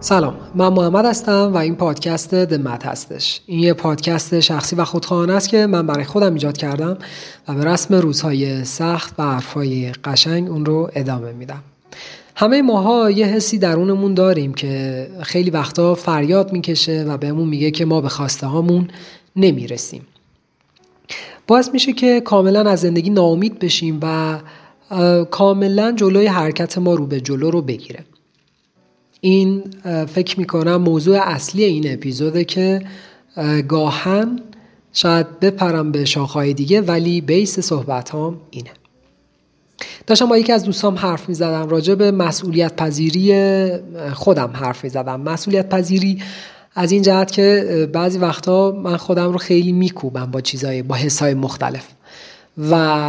سلام، من محمد هستم و این پادکست دمت هستش. این یه پادکست شخصی و خودخواهانه است که من برای خودم ایجاد کردم و به رسم روزهای سخت و حرفهای قشنگ اون رو ادامه میدم. همه ماها یه حسی درونمون داریم که خیلی وقتا فریاد میکشه و بهمون میگه که ما به خواسته هامون نمیرسیم. باعث میشه که کاملا از زندگی ناامید بشیم و کاملا جلوی حرکت ما رو به جلو رو بگیره. این فکر میکنم موضوع اصلی این اپیزوده که گاهن شاید بپرم به شاخهای دیگه ولی بیس صحبت هام اینه. داشتم با یکی از دوستام حرف میزدم راجع به مسئولیت پذیری خودم حرف میزدم. مسئولیت پذیری از این جهت که بعضی وقتا من خودم رو خیلی میکوبم با حسای مختلف و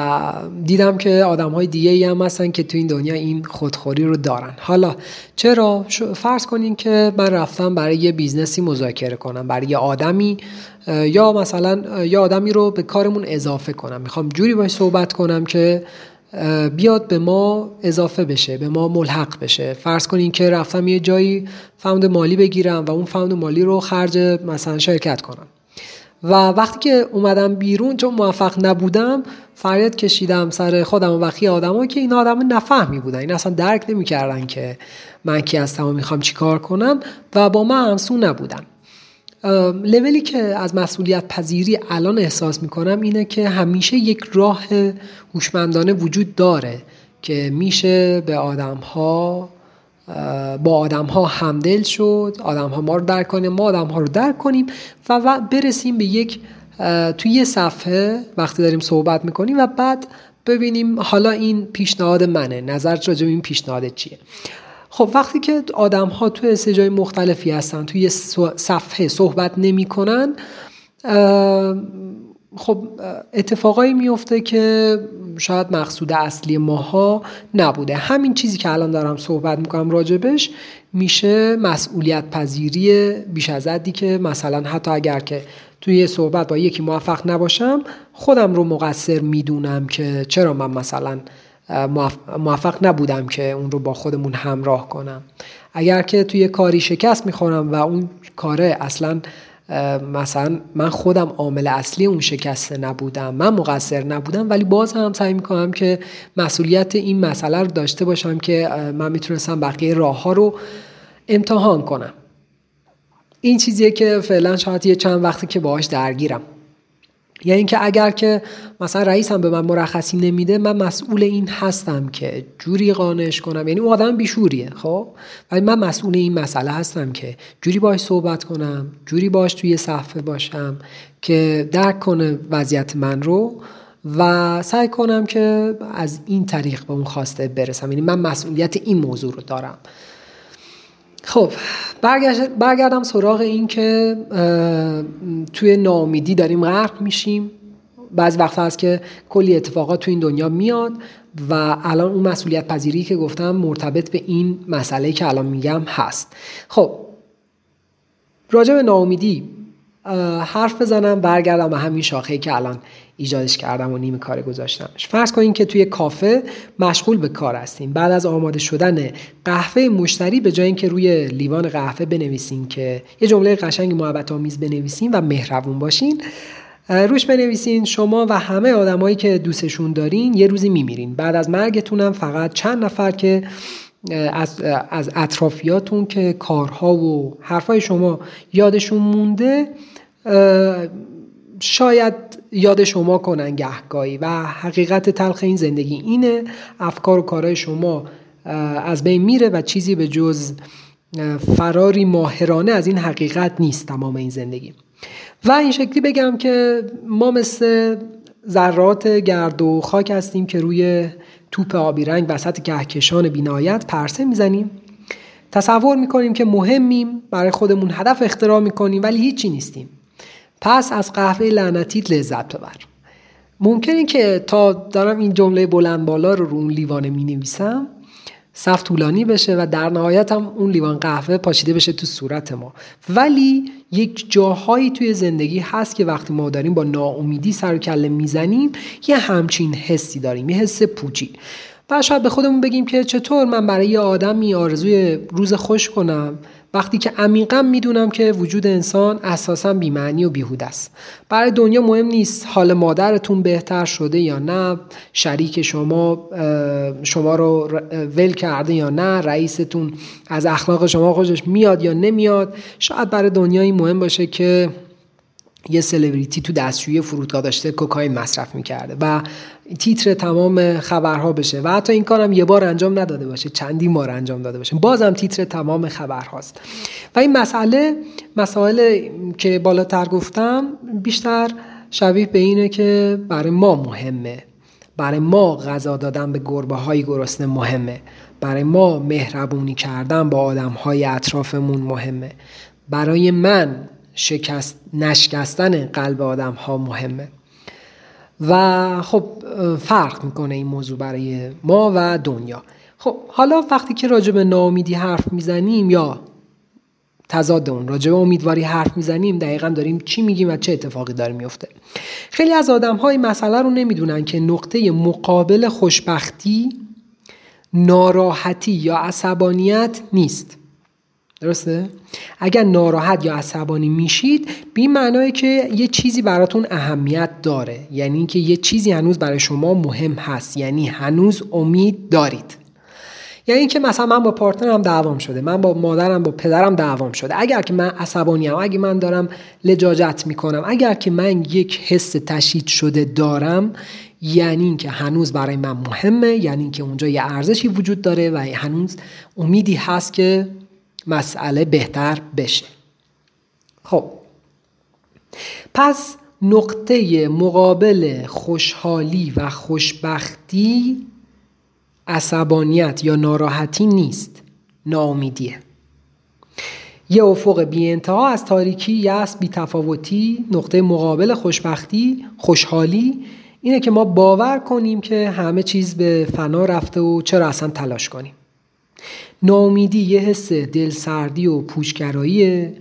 دیدم که آدم‌های دیگه‌ای هم هستن که تو این دنیا این خودخوری رو دارن. حالا چرا؟ فرض کنین که من رفتم برای یه بیزنسی مذاکره کنم، برای یه آدمی یا مثلا یه آدمی رو به کارمون اضافه کنم، میخوام جوری باهاش صحبت کنم که بیاد به ما اضافه بشه، به ما ملحق بشه. فرض کنین که رفتم یه جایی فاند مالی بگیرم و اون فاند مالی رو خرج مثلا شرکت کنم و وقتی که اومدم بیرون چون موفق نبودم فریاد کشیدم سر خودم و بقیه آدما که این آدما نفهمی بودن، این اصلا درک نمی‌کردن که من کی هستم و میخوام چیکار کنم و با من همسو نبودن. لولی که از مسئولیت پذیری الان احساس میکنم اینه که همیشه یک راه هوشمندانه وجود داره که میشه به با آدم‌ها همدل شد، آدم‌ها ما رو درک کنیم، ما آدم‌ها رو درک کنیم و برسیم به یک توی یه صفحه وقتی داریم صحبت میکنیم و بعد ببینیم حالا این پیشنهاد منه، نظرت راجع به این پیشنهاد چیه. خب وقتی که آدم‌ها توی سه جای مختلفی هستن، توی یه صفحه صحبت نمی‌کنن، خب اتفاقایی میفته که شاید مقصود اصلی ماها نبوده. همین چیزی که الان دارم صحبت میکنم راجبش میشه مسئولیت پذیری بیش از حدی که مثلا حتی اگر که توی صحبت با یکی موفق نباشم خودم رو مقصر میدونم که چرا من مثلا موفق نبودم که اون رو با خودمون همراه کنم. اگر که توی کاری شکست میخورم و اون کاره اصلا مثلا من خودم عامل اصلی اون شکسته نبودم، من مقصر نبودم، ولی باز هم سعی میکنم که مسئولیت این مسئله رو داشته باشم که من میتونستم بقیه راه ها رو امتحان کنم. این چیزیه که فعلا شاید یه چند وقتی که باهاش درگیرم. یعنی اینکه اگر که مثلا رئیسم به من مرخصی نمیده من مسئول این هستم که جوری قانعش کنم، یعنی اون آدم بیشوریه خب، ولی من مسئول این مسئله هستم که جوری باهاش صحبت کنم، جوری باهاش توی صفحه باشم که درک کنه وضعیت من رو و سعی کنم که از این طریق به اون خواسته برسم. یعنی من مسئولیت این موضوع رو دارم. خب برگردم سراغ این که توی ناامیدی داریم غرق میشیم. بعضی وقتا هست که کلی اتفاقات توی این دنیا میاد و الان اون مسئولیت پذیری که گفتم مرتبط به این مسئله که الان میگم هست. خب راجع به ناامیدی حرف بزنم، برگردم به همین شاخه‌ای که الان ایجادش کردم و نیمه کار گذاشتمش. فرض کنین که توی کافه مشغول به کار هستین. بعد از آماده شدن قهوه مشتری به جای اینکه روی لیوان قهوه بنویسین که یه جمله قشنگ محبت‌آمیز بنویسین و مهربون باشین، روش بنویسین شما و همه آدمایی که دوستشون دارین یه روزی میمیرین، بعد از مرگتونم فقط چند نفر که از اطرافیاتون که کارها و حرفای شما یادشون مونده شاید یاد شما کنن گهگاهی. و حقیقت تلخ این زندگی اینه، افکار و کارهای شما از بین میره و چیزی به جز فراری ماهرانه از این حقیقت نیست تمام این زندگی. و این شکلی بگم که ما مثل ذرات گرد و خاک هستیم که روی توپ آبی رنگ وسط کهکشان بی‌نهایت پرسه میزنیم، تصور میکنیم که مهمیم، برای خودمون هدف اختراع میکنیم ولی هیچی نیستیم. پس از قهوه لعنتی لذت ببر. ممکنه که تا دارم این جمله بلند بالا رو اون لیوان می نویسم صف طولانی بشه و در نهایت هم اون لیوان قهوه پاشیده بشه تو صورت ما، ولی یک جاهایی توی زندگی هست که وقتی ما داریم با ناامیدی سر و کله میزنیم یه همچین حسی داریم، یه حس پوچی. و شاید به خودمون بگیم که چطور من برای یه آدمی آرزوی روز خوش کنم وقتی که عمیقاً میدونم که وجود انسان اساساً بی‌معنی و بیهوده است. برای دنیا مهم نیست حال مادرتون بهتر شده یا نه، شریک شما رو ول کرده یا نه، رئیستون از اخلاق شما خوشش میاد یا نمیاد. شاید برای دنیایی مهم باشه که یه سلبریتی تو دستشویی فرودگاه داشته کوکائین مصرف میکرده و تیتر تمام خبرها بشه و حتی این کارم یه بار انجام نداده باشه، چندین بار انجام داده باشه، بازم تیتر تمام خبرهاست. و این مسائل که بالاتر گفتم بیشتر شبیه به اینه که برای ما مهمه، برای ما غذا دادن به گربه‌های گرسنه مهمه، برای ما مهربونی کردن با آدم‌های اطرافمون مهمه، برای من نشکستن قلب آدم ها مهمه. و خب فرق میکنه این موضوع برای ما و دنیا. خب حالا وقتی که راجع به ناامیدی حرف میزنیم یا تضاد اون، راجع به امیدواری حرف میزنیم، دقیقاً داریم چی میگیم و چه اتفاقی داره میفته؟ خیلی از آدم ها این مسئله رو نمیدونن که نقطه مقابل خوشبختی ناراحتی یا عصبانیت نیست. درسته؟ اگر ناراحت یا عصبانی میشید به این معنیه که یه چیزی براتون اهمیت داره، یعنی اینکه یه چیزی هنوز برای شما مهم هست، یعنی هنوز امید دارید. یعنی اینکه مثلا من با پارتنرم دعوام شده، من با مادرم با پدرم دعوام شده، اگر که من عصبانیم، اگر من دارم لجاجت میکنم، اگر که من یک حس تشدید شده دارم، یعنی اینکه هنوز برای من مهمه، یعنی اینکه اونجا یه ارزشی وجود داره و هنوز امیدی هست که مسئله بهتر بشه. خب پس نقطه مقابل خوشحالی و خوشبختی عصبانیت یا ناراحتی نیست، ناامیدیه. یه افق بی انتها از تاریکی، یأس، بی‌تفاوتی. نقطه مقابل خوشبختی، خوشحالی اینه که ما باور کنیم که همه چیز به فنا رفته و چرا اصلا تلاش کنیم. ناامیدی یه حس دلسردی و پوچگراییه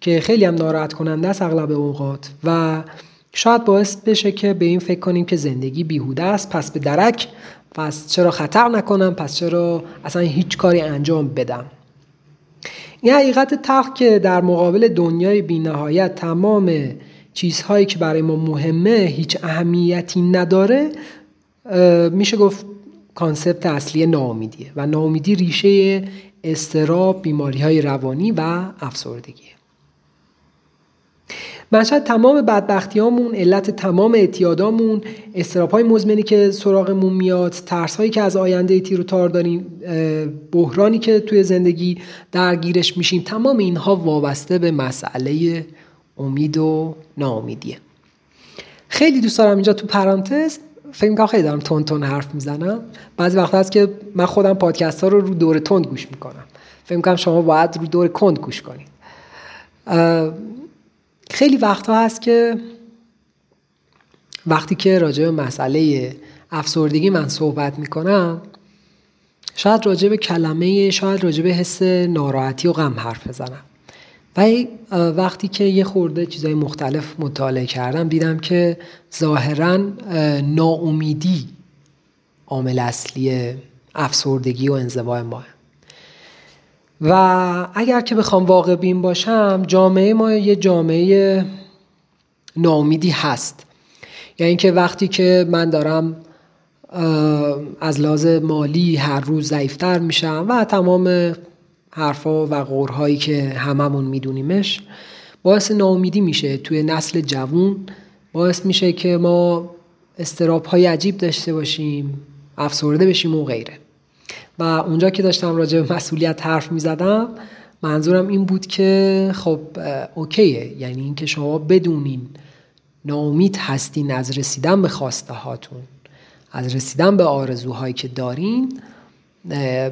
که خیلی هم ناراحت کننده است اغلب اوقات و شاید باعث بشه که به این فکر کنیم که زندگی بیهوده است، پس به درک، پس چرا خطر نکنم، پس چرا اصلا هیچ کاری انجام بدم. این حقیقت تلخ که در مقابل دنیای بی‌نهایت تمام چیزهایی که برای ما مهمه هیچ اهمیتی نداره، میشه گفت کانسپت اصلی ناامیدیه و ناامیدی ریشه اضطراب، بیماری‌های روانی و افسردگیه. منشأ تمام بدبختیامون، علت تمام اعتیادامون، اضطراب‌های مزمنی که سراغمون میاد، ترس‌هایی که از آینده تیر و تار داریم، بحرانی که توی زندگی درگیرش میشیم، تمام اینها وابسته به مسئله امید و ناامیدیه. خیلی دوست دارم اینجا تو پرانتز، فکر میکنم خیلی دارم تون حرف میزنم، بعضی وقت هست که من خودم پادکست ها رو دور تند گوش میکنم، فکر میکنم شما باید رو دور کند گوش کنید. خیلی وقت هست که وقتی که راجع به مسئله افسردگی من صحبت میکنم شاید راجع به کلمه، شاید راجع به حس ناراحتی و غم حرف بزنم و وقتی که یه خورده چیزای مختلف مطالعه کردم دیدم که ظاهراً ناامیدی عامل اصلی افسردگی و انزوای ماه و اگر که بخوام واقع بین باشم جامعه ما یه جامعه ناامیدی هست. یعنی که وقتی که من دارم از لحاظ مالی هر روز ضعیف‌تر میشم و تمام حرفا و قورهایی که هممون میدونیمش باعث ناامیدی میشه توی نسل جوان، باعث میشه که ما اضطراب‌های عجیب داشته باشیم، افسرده بشیم و غیره. و اونجا که داشتم راجع به مسئولیت حرف میزدم منظورم این بود که خب اوکیه، یعنی این که شما بدونین ناامید هستین از رسیدن به خواسته هاتون، از رسیدن به آرزوهایی که دارین.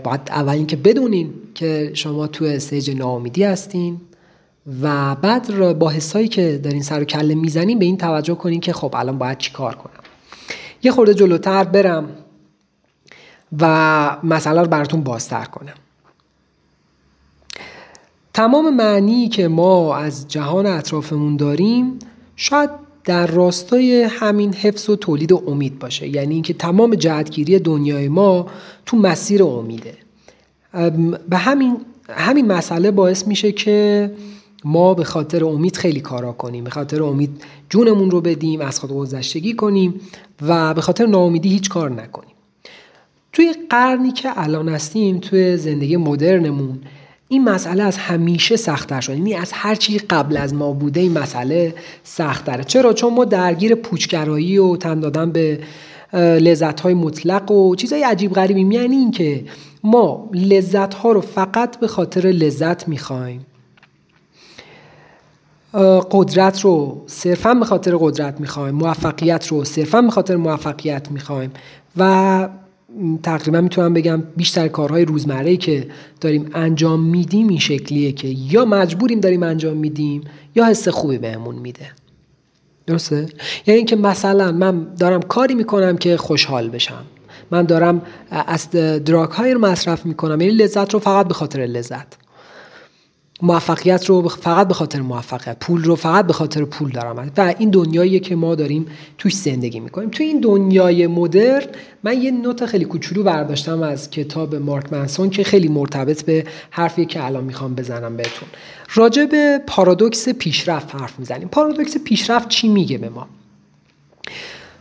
بعد اول این که بدونین که شما تو استیج ناامیدی هستین و بعد را با حسایی که دارین سر و کله میزنین به این توجه کنین که خب الان باید چی کار کنم، یه خورده جلوتر برم و مسئله رو براتون بازتر کنم. تمام معنی که ما از جهان اطرافمون داریم شاید در راستای همین حفظ و تولید و امید باشه، یعنی اینکه تمام جهتگیری دنیای ما تو مسیر امیده. به همین همین مسئله باعث میشه که ما به خاطر امید خیلی کارا کنیم، به خاطر امید جونمون رو بدیم، از خود گذشتگی کنیم و به خاطر ناامیدی هیچ کار نکنیم. توی قرنی که الان هستیم، توی زندگی مدرنمون، این مسئله از همیشه سخت‌تر شده. یعنی از هر چی قبل از ما بوده این مسئله سخت‌تره. چرا؟ چون ما درگیر پوچگرایی و تن دادن به لذت‌های مطلق و چیزای عجیب غریبی، یعنی این که ما لذت‌ها رو فقط به خاطر لذت می‌خوایم. قدرت رو صرفاً به خاطر قدرت می‌خوایم، موفقیت رو صرفاً به خاطر موفقیت می‌خوایم و تقریبا میتونم بگم بیشتر کارهای روزمره‌ای که داریم انجام میدیم این شکلیه که یا مجبوریم داریم انجام میدیم یا حس خوبی بهمون میده. درسته؟ یعنی اینکه مثلا من دارم کاری میکنم که خوشحال بشم، من دارم از دراگ های رو مصرف میکنم، یعنی لذت رو فقط به خاطر لذت، موفقیت رو فقط به خاطر موفقیت، پول رو فقط به خاطر پول دارم و این دنیاییه که ما داریم توش زندگی میکنیم. توی این دنیای مدرن من یه نوت خیلی کوچولو برداشتم از کتاب مارک منسون که خیلی مرتبط به حرفی که الان میخوام بزنم بهتون. راجع به پارادوکس پیشرفت حرف میزنیم. پارادوکس پیشرفت چی میگه به ما؟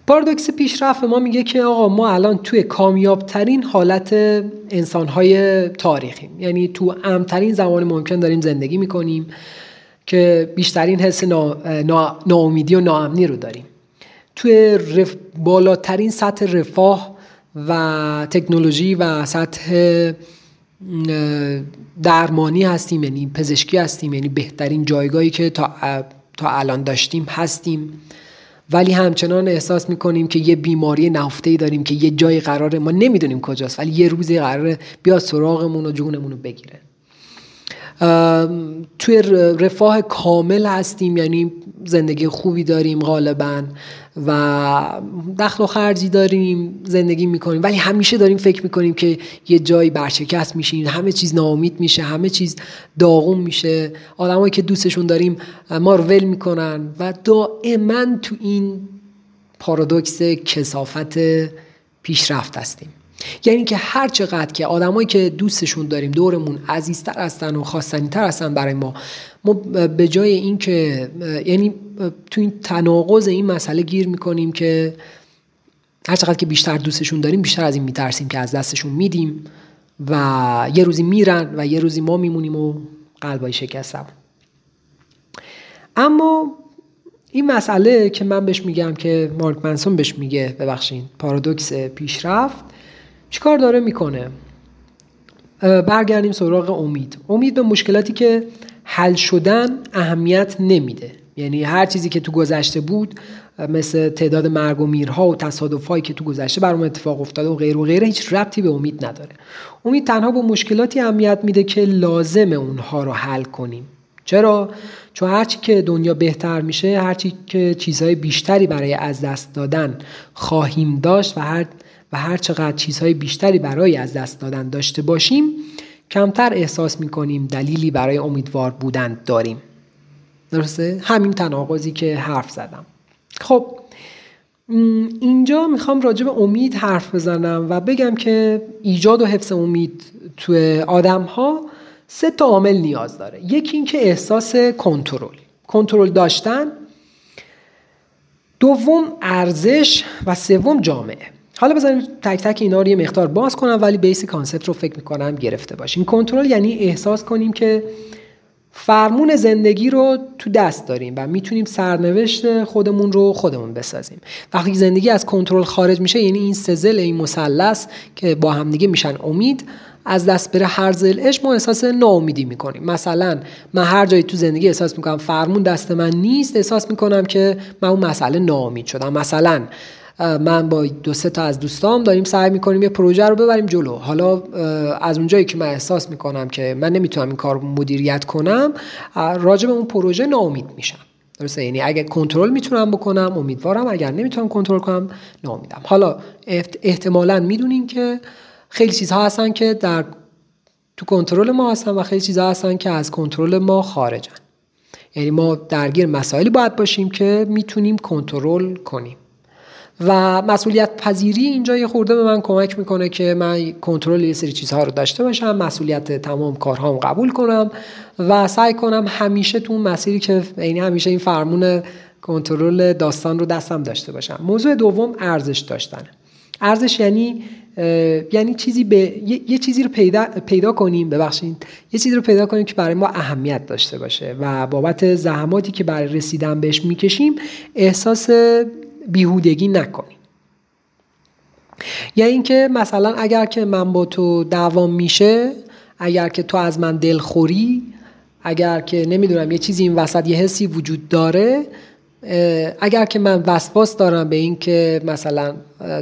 پارادوکس پیشرفت ما میگه که آقا ما الان توی کامیابترین حالت انسانهای تاریخیم، یعنی تو امترین زمان ممکن داریم زندگی میکنیم که بیشترین حس ناامیدی و ناامنی رو داریم، توی بالاترین سطح رفاه و تکنولوژی و سطح درمانی هستیم، یعنی پزشکی هستیم، یعنی بهترین جایگاهی که تا الان داشتیم هستیم، ولی همچنان احساس میکنیم که یه بیماری نهفته‌ای داریم که یه جایی قراره، ما نمیدونیم کجاست، ولی یه روزی قراره بیاد سراغمون و جونمون رو بگیره. توی رفاه کامل هستیم، یعنی زندگی خوبی داریم غالباً و دخل و خرجی داریم، زندگی میکنیم، ولی همیشه داریم فکر میکنیم که یه جایی برشکست میشیم، همه چیز ناامید میشه، همه چیز داغون میشه، آدمایی که دوستشون داریم ما رو ول میکنن و دائما تو این پارادوکس کثافت پیشرفت هستیم. یعنی که هر چقدر که آدمایی که دوستشون داریم دورمون عزیزتر هستن و خواستنی‌تر هستن برای ما به جای این که، یعنی تو این تناقض این مسئله گیر میکنیم که هر چقدر که بیشتر دوستشون داریم بیشتر از این میترسیم که از دستشون میدیم و یه روزی میرن و یه روزی ما میمونیم و قلبای شکستم. اما این مسئله که من بهش میگم که مارک منسون بهش میگه، ببخشید، پارادوکس پیشرفت، چیکار داره میکنه؟ برگردیم سراغ امید. امید به مشکلاتی که حل شدن اهمیت نمیده، یعنی هر چیزی که تو گذشته بود، مثل تعداد مرگ و میرها و تصادفایی که تو گذشته برام اتفاق افتاده و غیره و غیره، هیچ ربطی به امید نداره. امید تنها به مشکلاتی اهمیت میده که لازمه اونها رو حل کنیم. چرا؟ چون هرچی که دنیا بهتر میشه، هرچی که چیزهای بیشتری برای از دست دادن خواهیم داشت و هر چقدر چیزهای بیشتری برای از دست دادن داشته باشیم، کمتر احساس میکنیم دلیلی برای امیدوار بودن داریم. درسته؟ همین تناقضی که حرف زدم. خب اینجا میخوام راجع به امید حرف بزنم و بگم که ایجاد و حفظ امید توی آدم‌ها 3 عامل نیاز داره. یکی این که احساس کنترل داشتن، دوم ارزش و سوم جامعه. حالا بذاریم تک تک اینا رو یه مقدار باز کنم، ولی بیس کانسپت رو فکر میکنم گرفته باشیم. کنترل یعنی احساس کنیم که فرمون زندگی رو تو دست داریم و میتونیم سرنوشت خودمون رو خودمون بسازیم. وقتی زندگی از کنترل خارج میشه، یعنی این سزل، این مثلث که با هم دیگه میشن امید، از دست بره هر زلش، ما احساس ناامیدی میکنیم. مثلا من هر جایی تو زندگی احساس میکنم فرمون دست من نیست، احساس میکنم که من اون مسئله ناامید شدم. مثلا من با 2-3 تا از دوستام داریم سعی میکنیم یه پروژه رو ببریم جلو. حالا از اونجایی که من احساس میکنم که من نمیتونم این کار رو مدیریت کنم، راجع به اون پروژه ناامید میشم. درسته؟ یعنی اگه کنترل میتونم بکنم امیدوارم، اگر نمیتونم کنترل کنم ناامیدم. حالا احتمالاً میدونین که خیلی چیزها هستن که تو کنترل ما هستن و خیلی چیزها هستن که از کنترل ما خارجن. یعنی ما درگیر مسائلی باید باشیم که میتونیم کنترل کنیم و مسئولیت پذیری اینجا یه خورده به من کمک میکنه که من کنترل یه سری چیزها رو داشته باشم، مسئولیت تمام کارهام قبول کنم و سعی کنم همیشه تو اون مسیری که یعنی همیشه این فرمون کنترل داستان رو دستم داشته باشم. موضوع دوم ارزش داشتن. ارزش یعنی چیزی یه چیزی رو پیدا کنیم، ببخشید، یه چیزی رو پیدا کنیم که برای ما اهمیت داشته باشه و بابت زحماتی که برای رسیدن بهش میکشیم احساس بیهودگی نکنیم. یعنی اینکه مثلا اگر که من با تو دعوام میشه، اگر که تو از من دلخوری، اگر که نمیدونم یه چیزی این وسط یه حسی وجود داره، اگر که من وسواس دارم به این که مثلا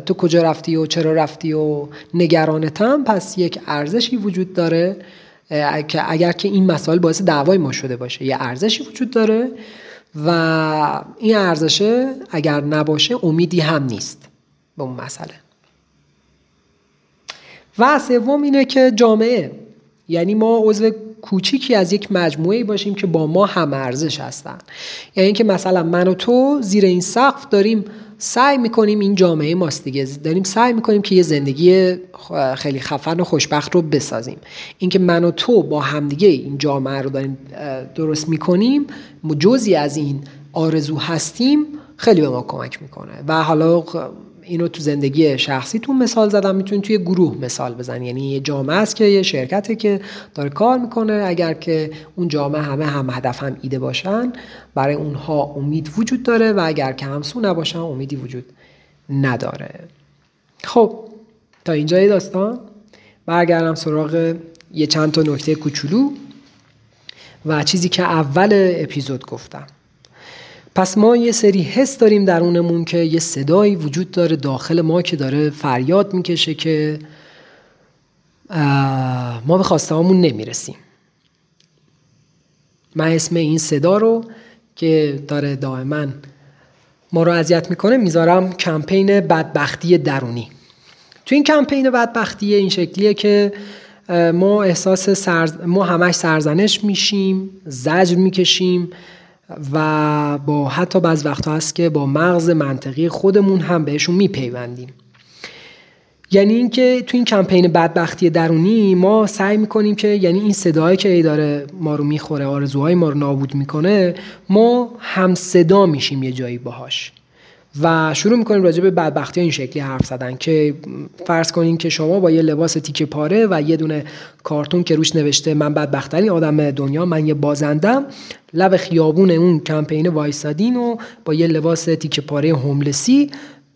تو کجا رفتی و چرا رفتی و نگرانتم، پس یک ارزشی وجود داره که اگر که این مسائل باعث دعوای ما شده باشه یه ارزشی وجود داره و این ارزشه اگر نباشه امیدی هم نیست به اون مسئله. و سوم اینه که جامعه، یعنی ما عضو کوچیکی از یک مجموعه باشیم که با ما هم ارزش هستن. یعنی که مثلا من و تو زیر این سقف داریم سعی میکنیم، این جامعه ماست دیگه، داریم سعی میکنیم که یه زندگی خیلی خفن و خوشبخت رو بسازیم. این که من و تو با همدیگه این جامعه رو داریم درست میکنیم، جزئی از این آرزو هستیم، خیلی به ما کمک میکنه. و حالا اینو تو زندگی شخصیتون مثال زدم، میتونید توی گروه مثال بزنید. یعنی یه جامعه است که یه شرکته که داره کار میکنه، اگر که اون جامعه همه هم هدف هم ایده باشن، برای اونها امید وجود داره و اگر که همسو نباشن امیدی وجود نداره. خب تا اینجای داستان برگردم سراغ یه چند تا نکته کوچولو و چیزی که اول اپیزود گفتم. پس ما یه سری حس داریم درونمون که یه صدایی وجود داره داخل ما که داره فریاد میکشه که ما به خواسته‌هامون نمیرسیم. من اسم این صدا رو که داره دائما ما رو اذیت میکنه میذارم کمپین بدبختی درونی. تو این کمپین بدبختی این شکلیه که ما ما همش سرزنش میشیم، زجر میکشیم و با حتی بعض وقتا هست که با مغز منطقی خودمون هم بهشون میپیوندیم. یعنی این که تو این کمپین بدبختی درونی ما سعی میکنیم که، یعنی این صدایی که داره ما رو میخوره، آرزوهای ما رو نابود میکنه، ما هم صدا میشیم یه جایی باهاش و شروع میکنیم راجع به بدبختی این شکلی حرف زدن که فرض کنین که شما با یه لباس تیکه پاره و یه دونه کارتون که روش نوشته من بدبخت‌ترین آدم دنیا، من یه بازندم، لب خیابون اون کمپین وایسادین و با یه لباس تیکه پاره هوملسی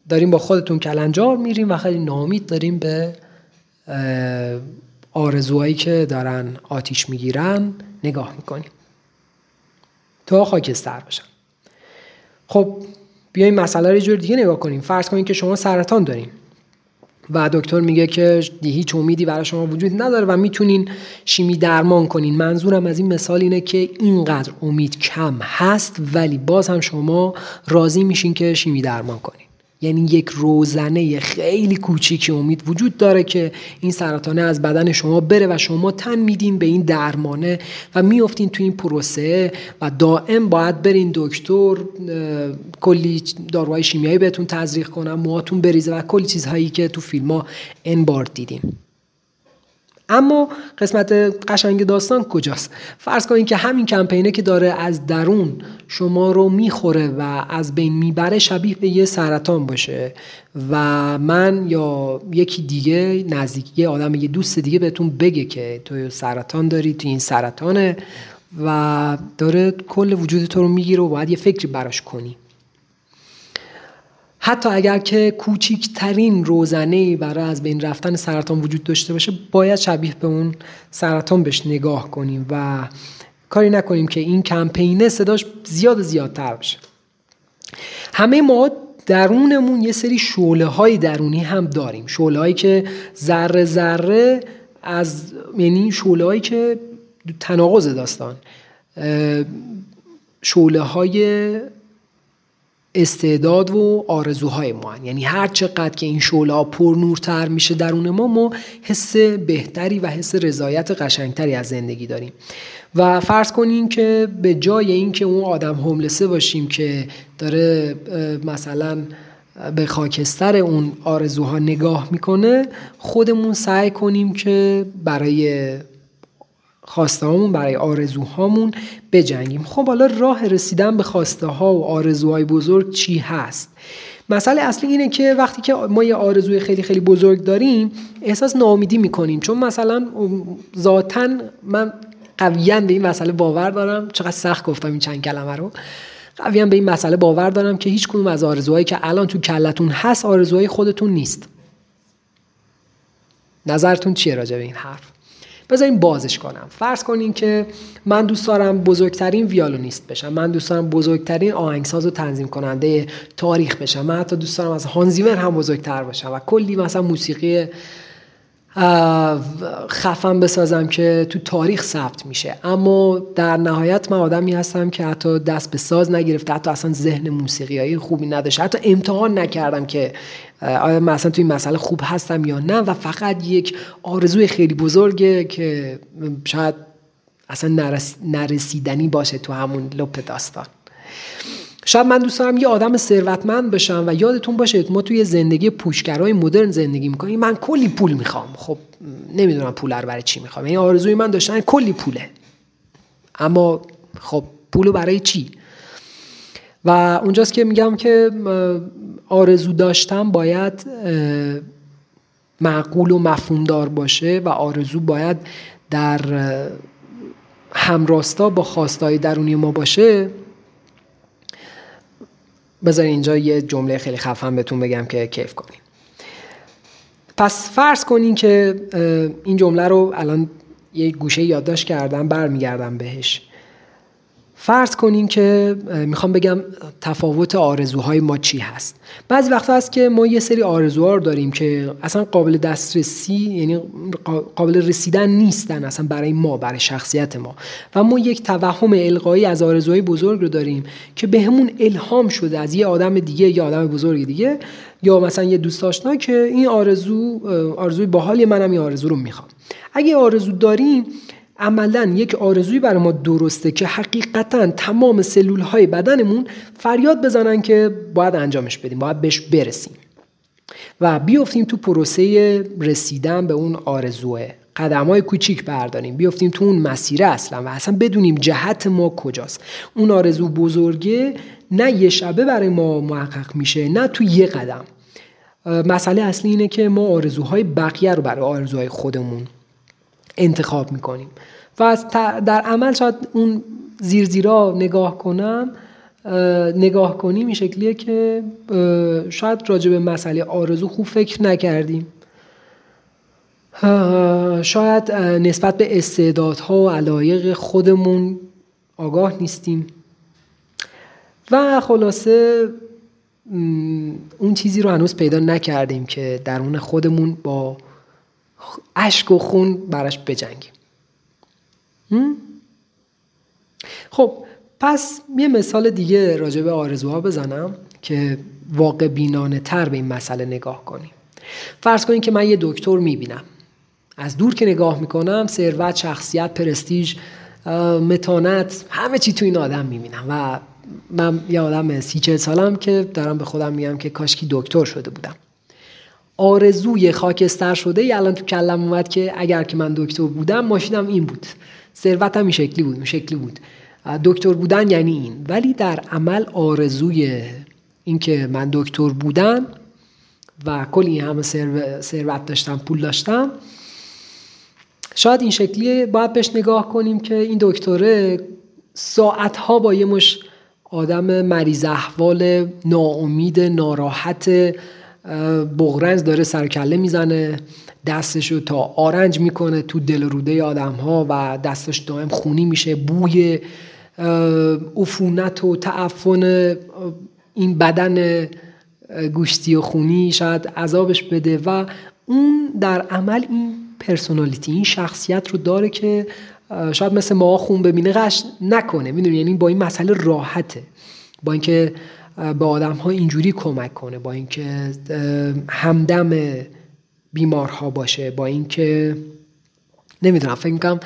داریم با خودتون کلنجار میریم و خیلی ناامید داریم به آرزوهایی که دارن آتیش میگیرن نگاه میکنیم تا خاکستر بشن. خب بیاییم مسئله رو یه جور دیگه نگاه کنیم. فرض کنیم که شما سرطان دارین و دکتر میگه که هیچ امیدی برای شما وجود نداره و میتونین شیمی درمان کنین. منظورم از این مثال اینه که اینقدر امید کم هست ولی باز هم شما راضی میشین که شیمی درمان کنین. یعنی یک روزنه خیلی کوچیکی امید وجود داره که این سرطانه از بدن شما بره و شما تن میدین به این درمانه و میافتین تو این پروسه و دائم باید برین دکتر، کلی داروهای شیمیایی بهتون تزریق کنن، موهاتون بریزه و کلی چیزهایی که تو فیلم‌ها این بار دیدین. اما قسمت قشنگ داستان کجاست؟ فرض کنین که همین کمپینه که داره از درون شما رو میخوره و از بین میبره شبیه به یه سرطان باشه و من یا یکی دیگه نزدیک، یه آدم، یه دوست دیگه بهتون بگه که تو سرطان داری، تو این سرطانه و داره کل وجود تو رو میگیره و باید یه فکری براش کنی. حتی اگر که کوچکترین روزنه‌ای برای از بین رفتن سرطان وجود داشته باشه، باید شبیه به اون سرطان بهش نگاه کنیم و کاری نکنیم که این کمپینه صداش زیادتر بشه. همه ما درونمون یه سری شعله‌های درونی هم داریم، شعله‌هایی که ذره ذره از، یعنی شعله‌هایی که تناقض داستان، شعله‌های استعداد و آرزوهای ما. یعنی هر چقدر که این شعله پر نورتر میشه درون ما حس بهتری و حس رضایت قشنگتری از زندگی داریم. و فرض کنین که به جای این که اون آدم هوملسه باشیم که داره مثلا به خاکستر اون آرزوها نگاه میکنه، خودمون سعی کنیم که برای خواسته هامون، برای آرزوهامون بجنگیم. خب حالا راه رسیدن به خواسته ها و آرزوهای بزرگ چی هست؟ مسئله اصلی اینه که وقتی که ما یه آرزوی خیلی خیلی بزرگ داریم احساس ناامیدی میکنیم، چون مثلا ذاتاً من قویاً به این مسئله باور دارم، چقدر سخت گفتم این چند کلمه رو، قویاً به این مسئله باور دارم که هیچ کدوم از آرزوهایی که الان تو کلتون هست آرزوهای خودتون نیست. نظرتون چیه راجع به این حرف؟ بذاریم بازش کنم. فرض کنین که من دوست دارم بزرگترین ویولونیست بشم، من دوست دارم بزرگترین آهنگساز و تنظیم کننده تاریخ بشم، من حتی دوست دارم از هانز زیمر هم بزرگتر بشم و کلی مثلا موسیقی خفن بسازم که تو تاریخ ثبت میشه. اما در نهایت من آدمی هستم که حتی دست به ساز نگرفته، حتی اصلا ذهن موسیقیایی خوبی نداشته، حتی امتحان نکردم که آیا مثلا توی این مسئله خوب هستم یا نه، و فقط یک آرزوی خیلی بزرگه که شاید اصلا نرسیدنی باشه تو همون لپ داستان. شاید من دوست دارم یه آدم ثروتمند بشم و یادتون باشه ما توی زندگی پوشگرای مدرن زندگی میکنیم، من کلی پول میخوام. خب نمیدونم پول رو برای چی میخوام، این آرزوی من داشتن کلی پوله، اما خب پولو برای چی؟ و اونجاست که میگم که آرزو داشتن باید معقول و مفهومدار باشه و آرزو باید در همراستا با خواستهای درونی ما باشه. بذار اینجا یه جمله خیلی خفن بهتون بگم که کیف کنین. پس فرض کنین که این جمله رو الان یه گوشه یادداشت کردم، برمیگردم بهش. فرض کنین که میخوام بگم تفاوت آرزوهای ما چی هست. بعضی وقتا هست که ما یه سری آرزوها رو داریم که اصلا قابل دسترسی، یعنی قابل رسیدن نیستن اصلا برای ما، برای شخصیت ما، و ما یک توهم القایی از آرزوهای بزرگ رو داریم که به همون الهام شده از یه آدم دیگه، یه آدم بزرگ دیگه، یا مثلا یه دوست آشنا که این آرزوی باحالیه، منم این آرزو رو میخوام. اگه آرزو داریم عملاً یک آرزویی برای ما درسته که حقیقتاً تمام سلول‌های بدنمون فریاد بزنن که باید انجامش بدیم، باید بهش برسیم و بیافتیم تو پروسه رسیدن به اون آرزوه، قدم‌های کوچیک برداریم، بیافتیم تو اون مسیر اصلا و اصلا بدونیم جهت ما کجاست. اون آرزو بزرگه نه یه شبه برای ما محقق میشه، نه تو یه قدم. مسئله اصلی اینه که ما آرزوهای بقیه رو برای آرزوهای خودمون انتخاب میکنیم و از در عمل شاید اون زیرزیرا نگاه کنیم این شکلیه که شاید راجع به مسئله آرزو خوب فکر نکردیم، شاید نسبت به استعدادها و علایق خودمون آگاه نیستیم و خلاصه اون چیزی رو هنوز پیدا نکردیم که درون خودمون با اشک و خون براش بجنگیم. خب پس یه مثال دیگه راجع به آرزوها بزنم که واقع بینانه تر به این مسئله نگاه کنیم. فرض کنیم که من یه دکتر میبینم، از دور که نگاه میکنم ثروت، شخصیت، پرستیج، متانت، همه چی تو این آدم میبینم و من یه آدم 34 سالم که دارم به خودم میگم که کاشکی دکتر شده بودم. آرزوی خاکستر شده الان تو کلم اومد که اگر که من دکتر بودم ماشینم این بود، ثروتم این شکلی بود، دکتر بودن یعنی این. ولی در عمل آرزوی این که من دکتر بودم و کلی همه ثروت داشتم، پول داشتم، شاید این شکلیه. باید بهش نگاه کنیم که این دکتره ساعتها با یه مش آدم مریض احوال، ناامید، ناراحت، بغرنج داره سرکله میزنه، دستشو تا آرنج میکنه تو دل روده آدم ها و دستش دائم خونی میشه، بوی عفونت و تعفن این بدن گوشتی و خونی شاید عذابش بده و اون در عمل این پرسونالیتی، این شخصیت رو داره که شاید مثل ما خون ببینه قش نکنه، میدونی، یعنی با این مسئله راحته، با اینکه به آدم ها اینجوری کمک کنه، با اینکه همدم بیمارها باشه، با اینکه نمیدونم، فکر میکنم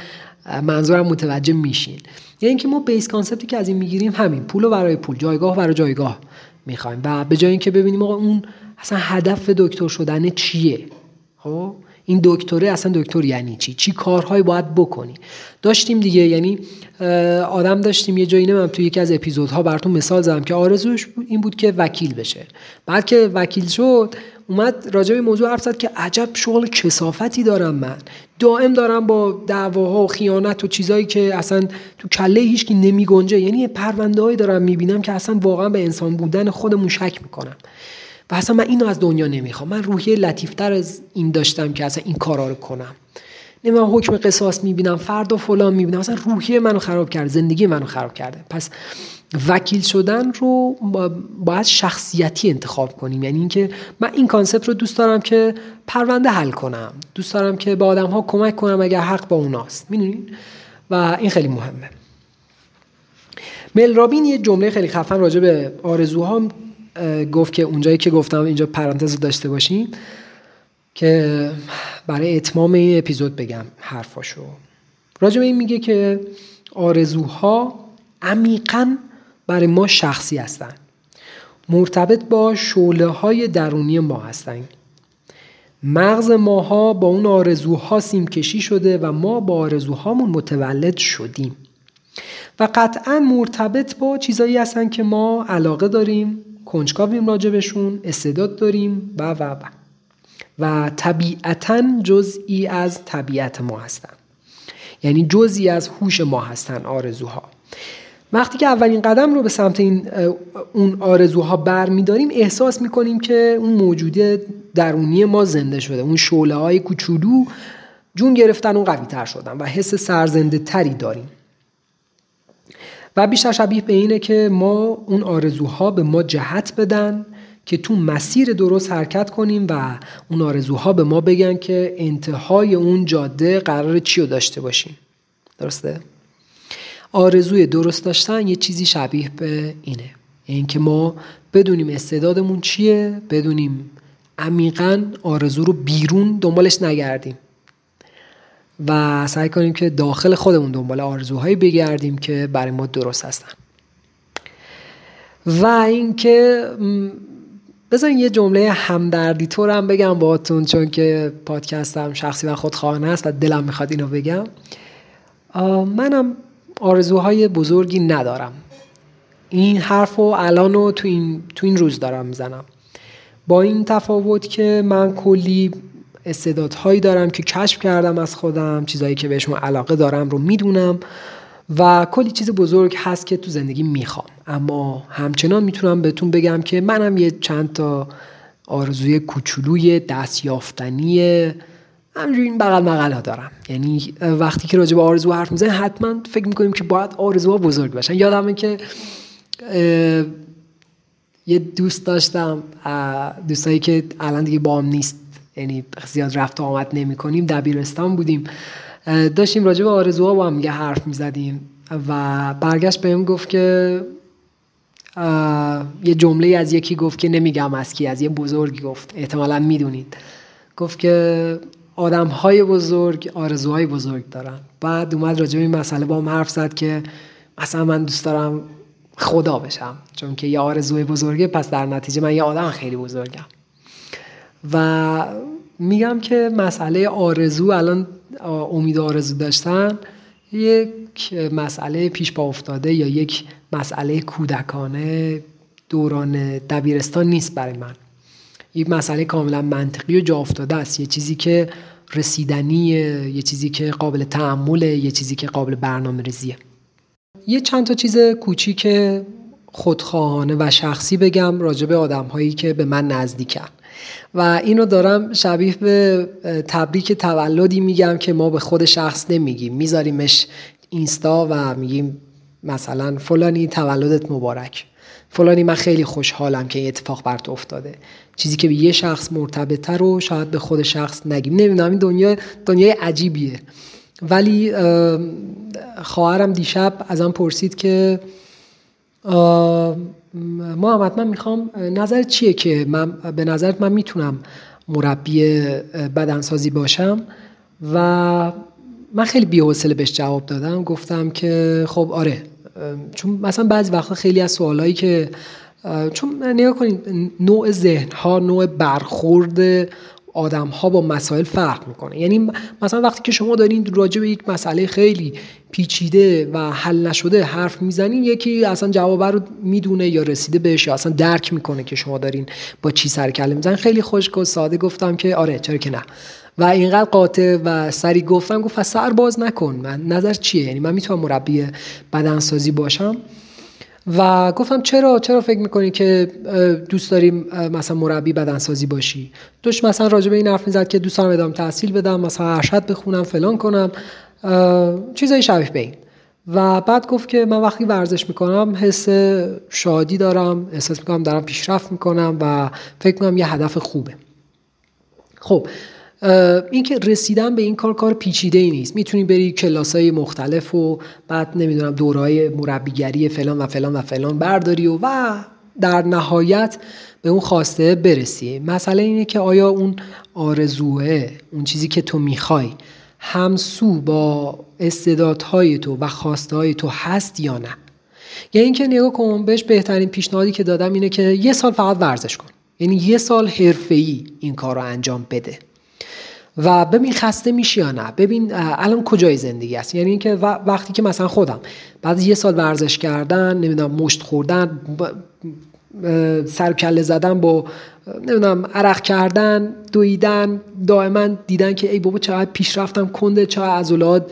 منظورم متوجه میشین. یعنی اینکه ما بیس کانسپتی که از این میگیریم همین، پولو برای پول، جایگاه برای جایگاه میخوایم و به جای اینکه ببینیم آقا اون اصلا هدف دکتر شدن چیه، خب این دکتره اصلا دکتر یعنی چی، چی کارهایی باید بکنی. داشتیم دیگه، یعنی آدم داشتیم یه جایی، من توی یکی از اپیزودها براتون مثال زدم که آرزوش این بود که وکیل بشه، بعد که وکیل شد اومد راجع به موضوع حرف زد که عجب شغل کثافتی دارم، من دائم دارم با دعواها و خیانت و چیزایی که اصلا تو کله هیچکی نمیگنجه، یعنی پرونده‌هایی دارم میبینم که اصلا واقعا به انسان بودن خودمون شک میکنم و اصلا من اینو از دنیا نمیخوام. من روحیه لطیفتر از این داشتم که اصلا این کارا رو کنم، نه من حکم قصاص میبینم، فردا فلان میبینم، اصلا روحیه منو خراب کرده، زندگی منو خراب کرده. پس وکیل شدن رو باید شخصیتی انتخاب کنیم، یعنی اینکه من این کانسپت رو دوست دارم که پرونده حل کنم، دوست دارم که به آدم‌ها کمک کنم اگر حق با اوناست، میدونین، و این خیلی مهمه. مل رابین یه جمله خیلی خفن راجع به آرزوها گفت که اونجایی که گفتم اینجا پرانتز رو داشته باشیم که برای اتمام این اپیزود بگم حرفاشو. راجع به این میگه که آرزوها عمیقاً برای ما شخصی هستن، مرتبط با شعله های درونی ما هستن. مغز ماها با اون آرزوها سیم کشی شده و ما با آرزوهامون متولد شدیم و قطعاً مرتبط با چیزایی هستن که ما علاقه داریم، کنجکاویم راجبشون، استعداد داریم و و و و طبیعتاً جزئی از طبیعت ما هستن، یعنی جزئی از هوش ما هستن آرزوها. وقتی که اولین قدم رو به سمت اون آرزوها برمی‌داریم، احساس می‌کنیم که اون موجود درونی ما زنده شده، اون شعله‌های کوچولو جون گرفتن، اون قوی‌تر شدن و حس سرزنده تری داریم و بیشتر شبیه به اینه که ما اون آرزوها به ما جهت بدن که تو مسیر درست حرکت کنیم و اون آرزوها به ما بگن که انتهای اون جاده قراره چی رو داشته باشیم. درسته؟ آرزوی درست داشتن یه چیزی شبیه به اینه، یعنی که ما بدونیم استعدادمون چیه، بدونیم عمیقاً آرزو رو بیرون دنبالش نگردیم و سعی کنیم که داخل خودمون دنبال آرزوهایی بگردیم که برای ما درست هستن. و اینکه بذارین یه جمله همدردی طور هم بگم باهاتون، چون که پادکستم شخصی و خودخواهانه است و دلم میخواد اینو بگم. منم آرزوهای بزرگی ندارم، این حرفو الانو تو این روز دارم میزنم، با این تفاوت که من کلی استعدادهایی دارم که کشف کردم از خودم، چیزایی که بهشون علاقه دارم رو میدونم و کلی چیز بزرگ هست که تو زندگی میخوام، اما همچنان میتونم بهتون بگم که منم یه چند تا آرزوی کوچولوی دستیافتنی همینجوری این بغل مغل ها دارم. یعنی وقتی که راجع به آرزو حرف میزنیم حتما فکر میکنیم که باید آرزوها بزرگ باشن. یادمه که یه دوست داشتم، دوستایی که الان دیگه با هم نیست، یعنی زیاد رفت و آمد نمی کنیم، دبیرستان بودیم، داشتیم راجع به آرزوها با هم یه حرف می زدیم و برگشت بهم گفت که یه جمله از یکی گفت که نمیگم از کی، از یه بزرگی گفت، احتمالاً میدونید، گفت که آدم‌های بزرگ آرزوهای بزرگ دارن. بعد اومد راجع به این مسئله با هم حرف زد که اصلا من دوست دارم خدا بشم، چون که یه آرزوی بزرگه، پس در نتیجه من یه آدم خیلی بزرگم. و میگم که مسئله آرزو، الان امید آرزو داشتن، یک مسئله پیش پا افتاده یا یک مسئله کودکانه دوران دبیرستان نیست. برای من این مسئله کاملا منطقی و جا افتاده است، یه چیزی که رسیدنیه، یه چیزی که قابل تأمله، یه چیزی که قابل برنامه ریزیه. یه چند تا چیز کوچیک خودخواهانه و شخصی بگم راجع به آدم‌هایی که به من نزدیکن و اینو دارم شبیه به تبریک تولدی میگم که ما به خود شخص نمیگیم، میذاریمش اینستا و میگیم مثلا فلانی تولدت مبارک، فلانی من خیلی خوشحالم که این اتفاق برات افتاده. چیزی که به یه شخص مرتبطه رو شاید به خود شخص نگیم. نمیدونم، این دنیای عجیبیه. ولی خواهرم دیشب ازم پرسید که محمد من میخوام نظر چیه که من به نظرت من میتونم مربی بدنسازی باشم؟ و من خیلی بی‌حوصله بهش جواب دادم، گفتم که خب آره، چون مثلا بعضی وقتا خیلی از سوالایی که چون نگاه کنید نوع ذهن ها، نوع برخورد آدم ها با مسائل فرق میکنه. یعنی مثلا وقتی که شما دارین راجع به یک مسئله خیلی پیچیده و حل نشده حرف میزنین، یکی اصلا جواب رو میدونه یا رسیده بهش یا اصلا درک میکنه که شما دارین با چی سر کله میزنین. خیلی خشک و ساده گفتم که آره چرا که نه، و اینقدر قاطع و سری گفتم، گفت سر باز نکن، من نظر چیه؟ یعنی من میتونم مربی بدنسازی باشم؟ و گفتم چرا فکر میکنی که دوست داریم مثلا مربی بدنسازی باشی؟ دوش مثلا راجع به این حرف میزد که دوست دارم ادامه تحصیل بدم، مثلا ارشد بخونم، فلان کنم، چیزای شبیه به این. و بعد گفت که من وقتی ورزش میکنم حس شادی دارم، احساس میکنم دارم پیشرفت میکنم و فکر میکنم یه هدف خوبه. خب این که رسیدن به این کار پیچیده ای نیست. میتونی بری کلاسای مختلف و بعد نمیدونم دورهای مربیگری فلان و فلان و فلان برداری و در نهایت به اون خواسته برسی. مسئله اینه که آیا اون آرزوه، اون چیزی که تو میخوای، همسو با استعدادهای تو و خواسته های تو هست یا نه؟ یعنی اینکه نگاه کن، بهش بهترین پیشنهادی که دادم اینه که 1 سال فقط ورزش کن، یعنی 1 سال حرفه‌ای این کار رو انجام بده و ببین خسته میشی یا نه، ببین الان کجای زندگی هست. یعنی اینکه وقتی که مثلا خودم بعد 1 سال ورزش کردن، نمیدونم مشت خوردن، سر کله زدن با نمیدونم عرق کردن، دویدن، دائما دیدن که ای بابا چقدر پیشرفتم کنده، چقدر عضلات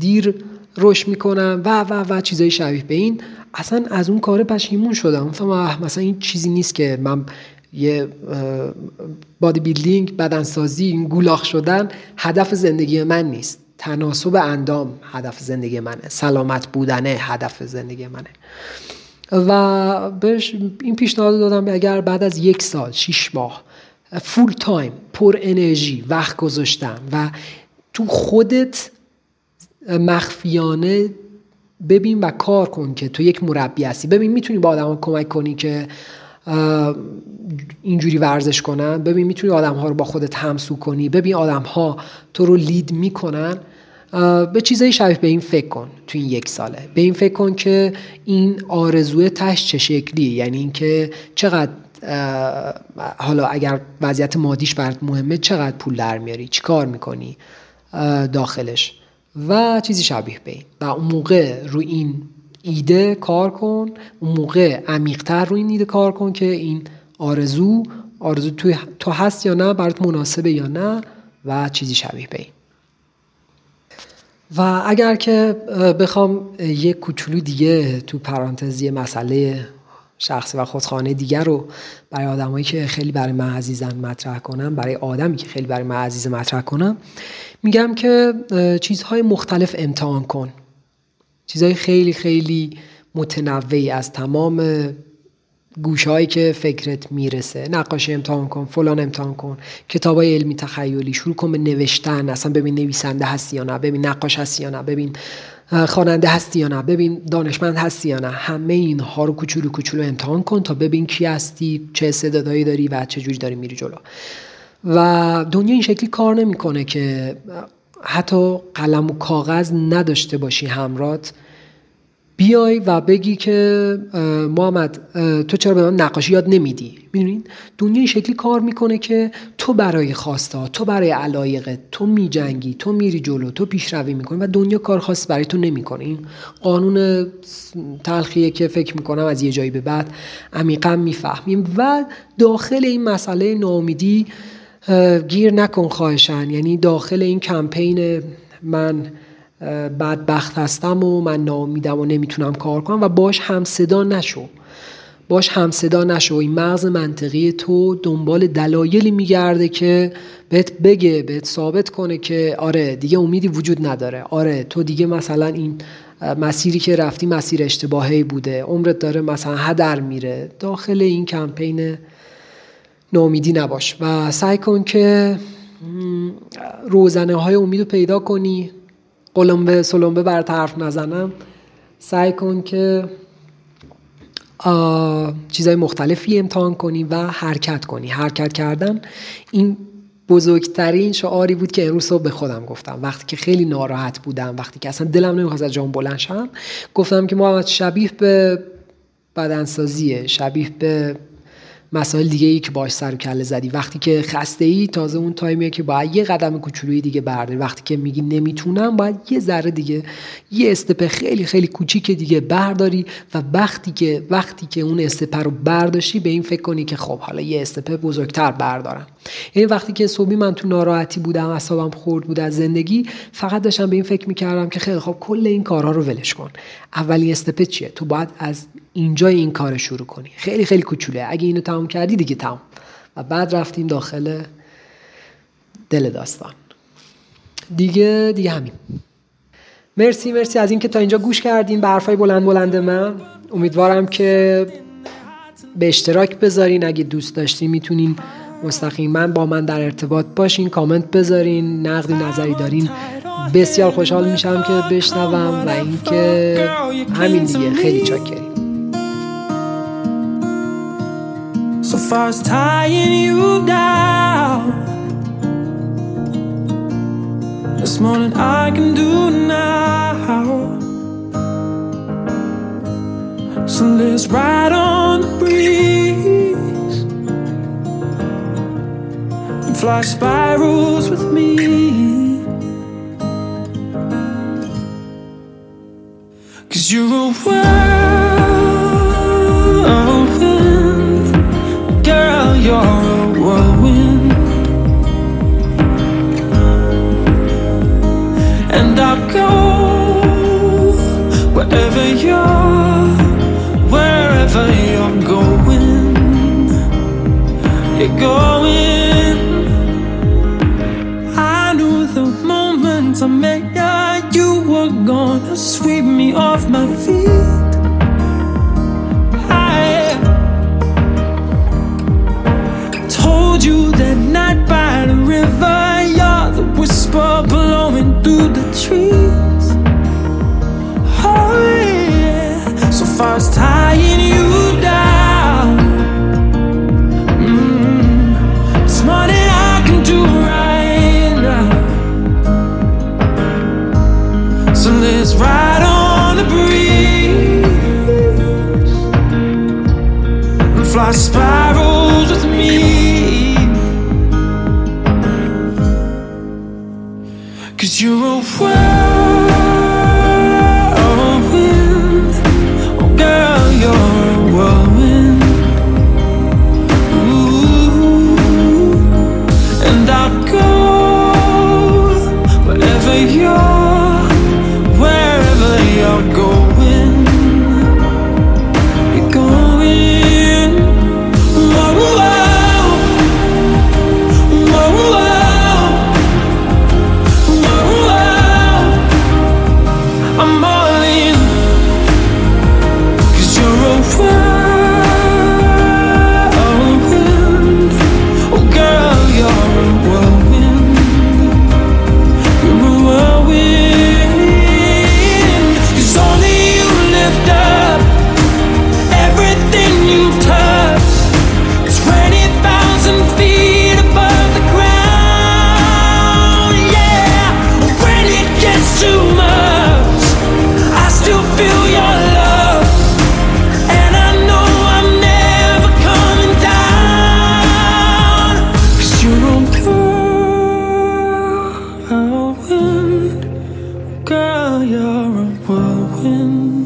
دیر روش میکنم و چیزای شبیه به این، اصلا از اون کار پشیمون شدم. مثلا این چیزی نیست که من یه بادی بیلدینگ، بدنسازی، این گولاخ شدن هدف زندگی من نیست. تناسب اندام هدف زندگی منه، سلامت بودنه هدف زندگی منه. و بهش این پیشنهاد دادم اگر بعد از 1 سال 6 ماه فول تایم پر انرژی وقت گذاشتن و تو خودت مخفیانه ببین و کار کن که تو یک مربی هستی، ببین میتونی با آدم ها کمک کنی که اینجوری ورزش کنن، ببین میتونی آدم ها رو با خودت همسو کنی، ببین آدم ها تو رو لید میکنن، به چیزای شبیه به این فکر کن. تو این 1 ساله به این فکر کن که این آرزوی تش چه شکلیه، یعنی اینکه چقدر، حالا اگر وضعیت مادیش برات مهمه، چقدر پول در میاری، چیکار میکنی داخلش و چیزی شبیه به این. و اون موقع رو این ایده کار کن، اون موقع عمیق‌تر روی این ایده کار کن که این آرزو تو هست یا نه، برات مناسبه یا نه و چیزی شبیه به این. و اگر که بخوام یک کوچولو دیگه تو پرانتزی مسئله شخصی و خودخانه دیگر رو برای آدمایی که خیلی برای من عزیزن مطرح کنم، برای آدمی که خیلی برای من عزیز مطرح کنم، میگم که چیزهای مختلف امتحان کن، چیزهای خیلی خیلی متنوعی از تمام گوشهایی که فکرت میرسه. نقاشی امتحان کن، فلان امتحان کن، کتابای علمی تخیلی، شروع کن به نوشتن، اصلا ببین نویسنده هستی یا نه، ببین نقاش هستی یا نه، ببین خواننده هستی یا نه، ببین دانشمند هستی یا نه. همه اینها رو کوچولو کوچولو امتحان کن تا ببین کی هستی، چه استعدادایی داری و چه جوری داری میری جلو. و دنیا این شکلی کار نمیکنه که حتی قلم و کاغذ نداشته باشی همراهت، بیای و بگی که محمد تو چرا به من نقاشی یاد نمیدی. میدونین دنیا این شکلی کار میکنه که تو برای خواسته، تو برای علایقت، تو میجنگی، تو میری جلو، تو پیشروی میکنی و دنیا کار خاصی برای تو نمیکنه. این قانون تلخیه که فکر میکنم از یه جایی به بعد عمیقا میفهمیم. و داخل این مسئله ناامیدی گیر نکن خواهشن، یعنی داخل این کمپین من بدبخت هستم و من ناامیدم و نمیتونم کار کنم و باش همصدا نشو. این مغز منطقی تو دنبال دلایلی میگرده که بهت بگه، بهت ثابت کنه که آره دیگه امیدی وجود نداره، آره تو دیگه مثلا این مسیری که رفتی مسیر اشتباهی بوده، عمرت داره مثلا هدر میره. داخل این کمپین ناامیدی نباش و سعی کن که روزنه های امیدو پیدا کنی. قلمبه سلمبه برات حرف نزنم، سعی کن که چیزای مختلفی امتحان کنی و حرکت کنی. حرکت کردن این بزرگترین شعاری بود که امروز صبح به خودم گفتم، وقتی که خیلی ناراحت بودم، وقتی که اصلا دلم نمیخواست از جام بلند شم، گفتم که محمد شبیه به بدنسازیه، شبیه به مسائل دیگه ای که باش سر و کله زدی. وقتی که خسته ای تازه اون تایمیه که باید یه قدم کوچولویی دیگه برداری. وقتی که میگی نمیتونم، باید یه ذره دیگه، یه استپ خیلی خیلی کوچیک دیگه برداری و وقتی که اون استپ رو برداشتی به این فکر کنی که خب حالا یه استپ بزرگتر بردارم. یعنی وقتی که صبحی من تو ناراحتی بودم، اعصابم خورد بود از زندگی، فقط داشتم به این فکر می‌کردم که خیلی خب کل این کارها رو ولش کن. اولی استپ چیه؟ تو باید از اینجا این کار شروع کنی. خیلی خیلی کوچوله. اگه اینو تمام کردی دیگه تمام. و بعد رفتیم داخل دل داستان. دیگه همین. مرسی از اینکه تا اینجا گوش کردین به حرفای بلند من. امیدوارم که به اشتراک بذارین. اگه دوست داشتین میتونین مستقیما با من در ارتباط باشین، کامنت بذارین، نقد نظری دارین. بسیار خوشحال میشم که بشنوم. و اینکه همین دیگه، خیلی چاکرین. So far as tying you down, there's more than I can do now. So let's ride on the breeze and fly spirals with me. 'Cause you're a whirlwind, girl, you're a whirlwind, and I'll go wherever you're going. You're going. I knew the moment I met you, you were gonna sweep me off my feet. You that night by the river, you're the whisper blowing through the trees. Oh yeah, so far as tying you down, it's more than I can do right now. So let's ride on the breeze and fly spirals with me. 'Cause you're a whirlwind, oh girl, you're a whirlwind, ooh, and I'll go wherever you're going. You're going, whoa, whoa, whoa, whoa. Girl, you're a whirlwind.